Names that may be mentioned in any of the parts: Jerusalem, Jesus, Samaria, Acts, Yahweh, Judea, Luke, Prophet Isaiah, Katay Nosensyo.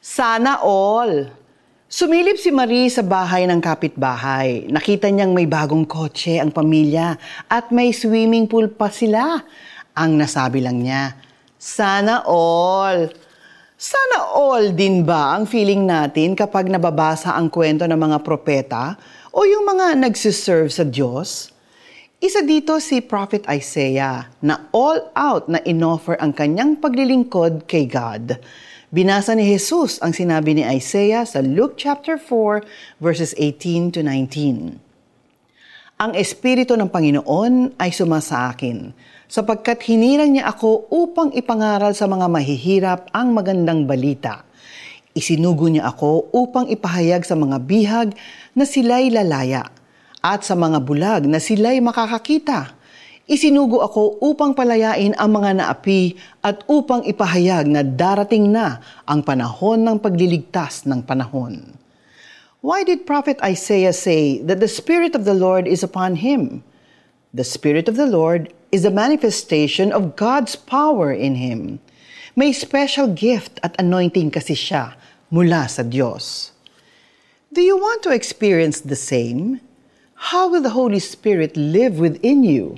Sana all. Sumilip si Marie sa bahay ng kapitbahay. Nakita niyang may bagong kotse ang pamilya at may swimming pool pa sila. Ang nasabi lang niya, sana all. Sana all din ba ang feeling natin kapag nababasa ang kwento ng mga propeta o yung mga nagsiserve sa Diyos? Isa dito si Prophet Isaiah na all out na inoffer ang kanyang paglilingkod kay God. Binasa ni Jesus ang sinabi ni Isaiah sa Luke chapter 4 verses 18 to 19. Ang Espiritu ng Panginoon ay sumasa akin, sapagkat hinirang niya ako upang ipangaral sa mga mahihirap ang magandang balita. Isinugo niya ako upang ipahayag sa mga bihag na sila'y lalaya, at sa mga bulag na sila'y makakakita. Isinugo ako upang palayain ang mga naapi at upang ipahayag na darating na ang panahon ng pagliligtas ng panahon. Why did Prophet Isaiah say that the Spirit of the Lord is upon him? The Spirit of the Lord is the manifestation of God's power in him. May special gift at anointing kasi siya mula sa Diyos. Do you want to experience the same? How will the Holy Spirit live within you?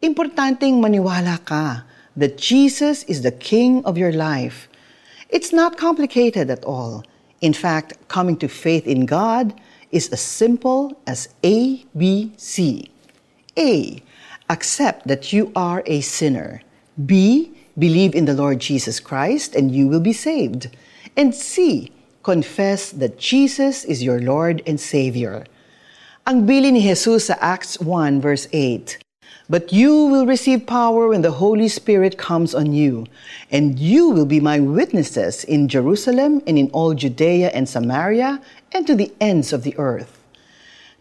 Importanteng maniwala ka that Jesus is the King of your life. It's not complicated at all. In fact, coming to faith in God is as simple as A, B, C. A, accept that you are a sinner. B, believe in the Lord Jesus Christ and you will be saved. And C, confess that Jesus is your Lord and Savior. Ang bili ni Jesus sa Acts 1 verse 8. But you will receive power when the Holy Spirit comes on you, and you will be my witnesses in Jerusalem and in all Judea and Samaria and to the ends of the earth.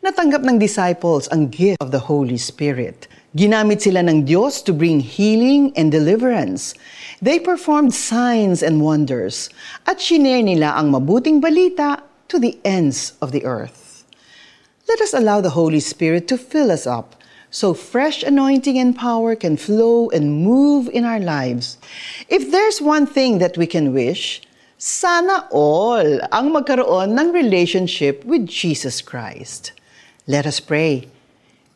Natanggap ng disciples ang gift of the Holy Spirit. Ginamit sila ng Diyos to bring healing and deliverance. They performed signs and wonders, at shinare nila ang mabuting balita to the ends of the earth. Let us allow the Holy Spirit to fill us up, so fresh anointing and power can flow and move in our lives. If there's one thing that we can wish, sana all ang magkaroon ng relationship with Jesus Christ. Let us pray.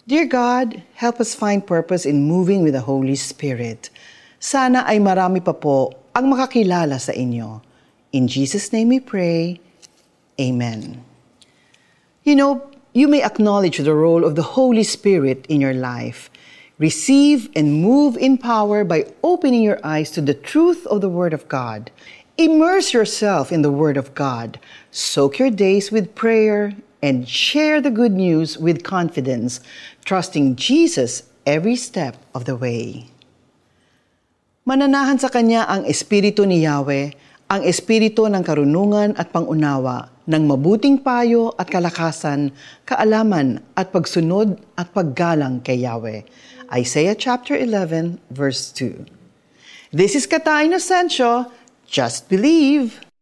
Dear God, help us find purpose in moving with the Holy Spirit. Sana ay marami pa po ang makakilala sa inyo. In Jesus' name we pray. Amen. You may acknowledge the role of the Holy Spirit in your life. Receive and move in power by opening your eyes to the truth of the Word of God. Immerse yourself in the Word of God. Soak your days with prayer and share the good news with confidence, trusting Jesus every step of the way. Mananahan sa Kanya ang Espiritu ni Yahweh, ang espiritu ng karunungan at pangunawa, ng mabuting payo at kalakasan, kaalaman at pagsunod at paggalang kay Yahweh. Isaiah chapter 11 verse 2. This is Katay Nosensyo. Just believe!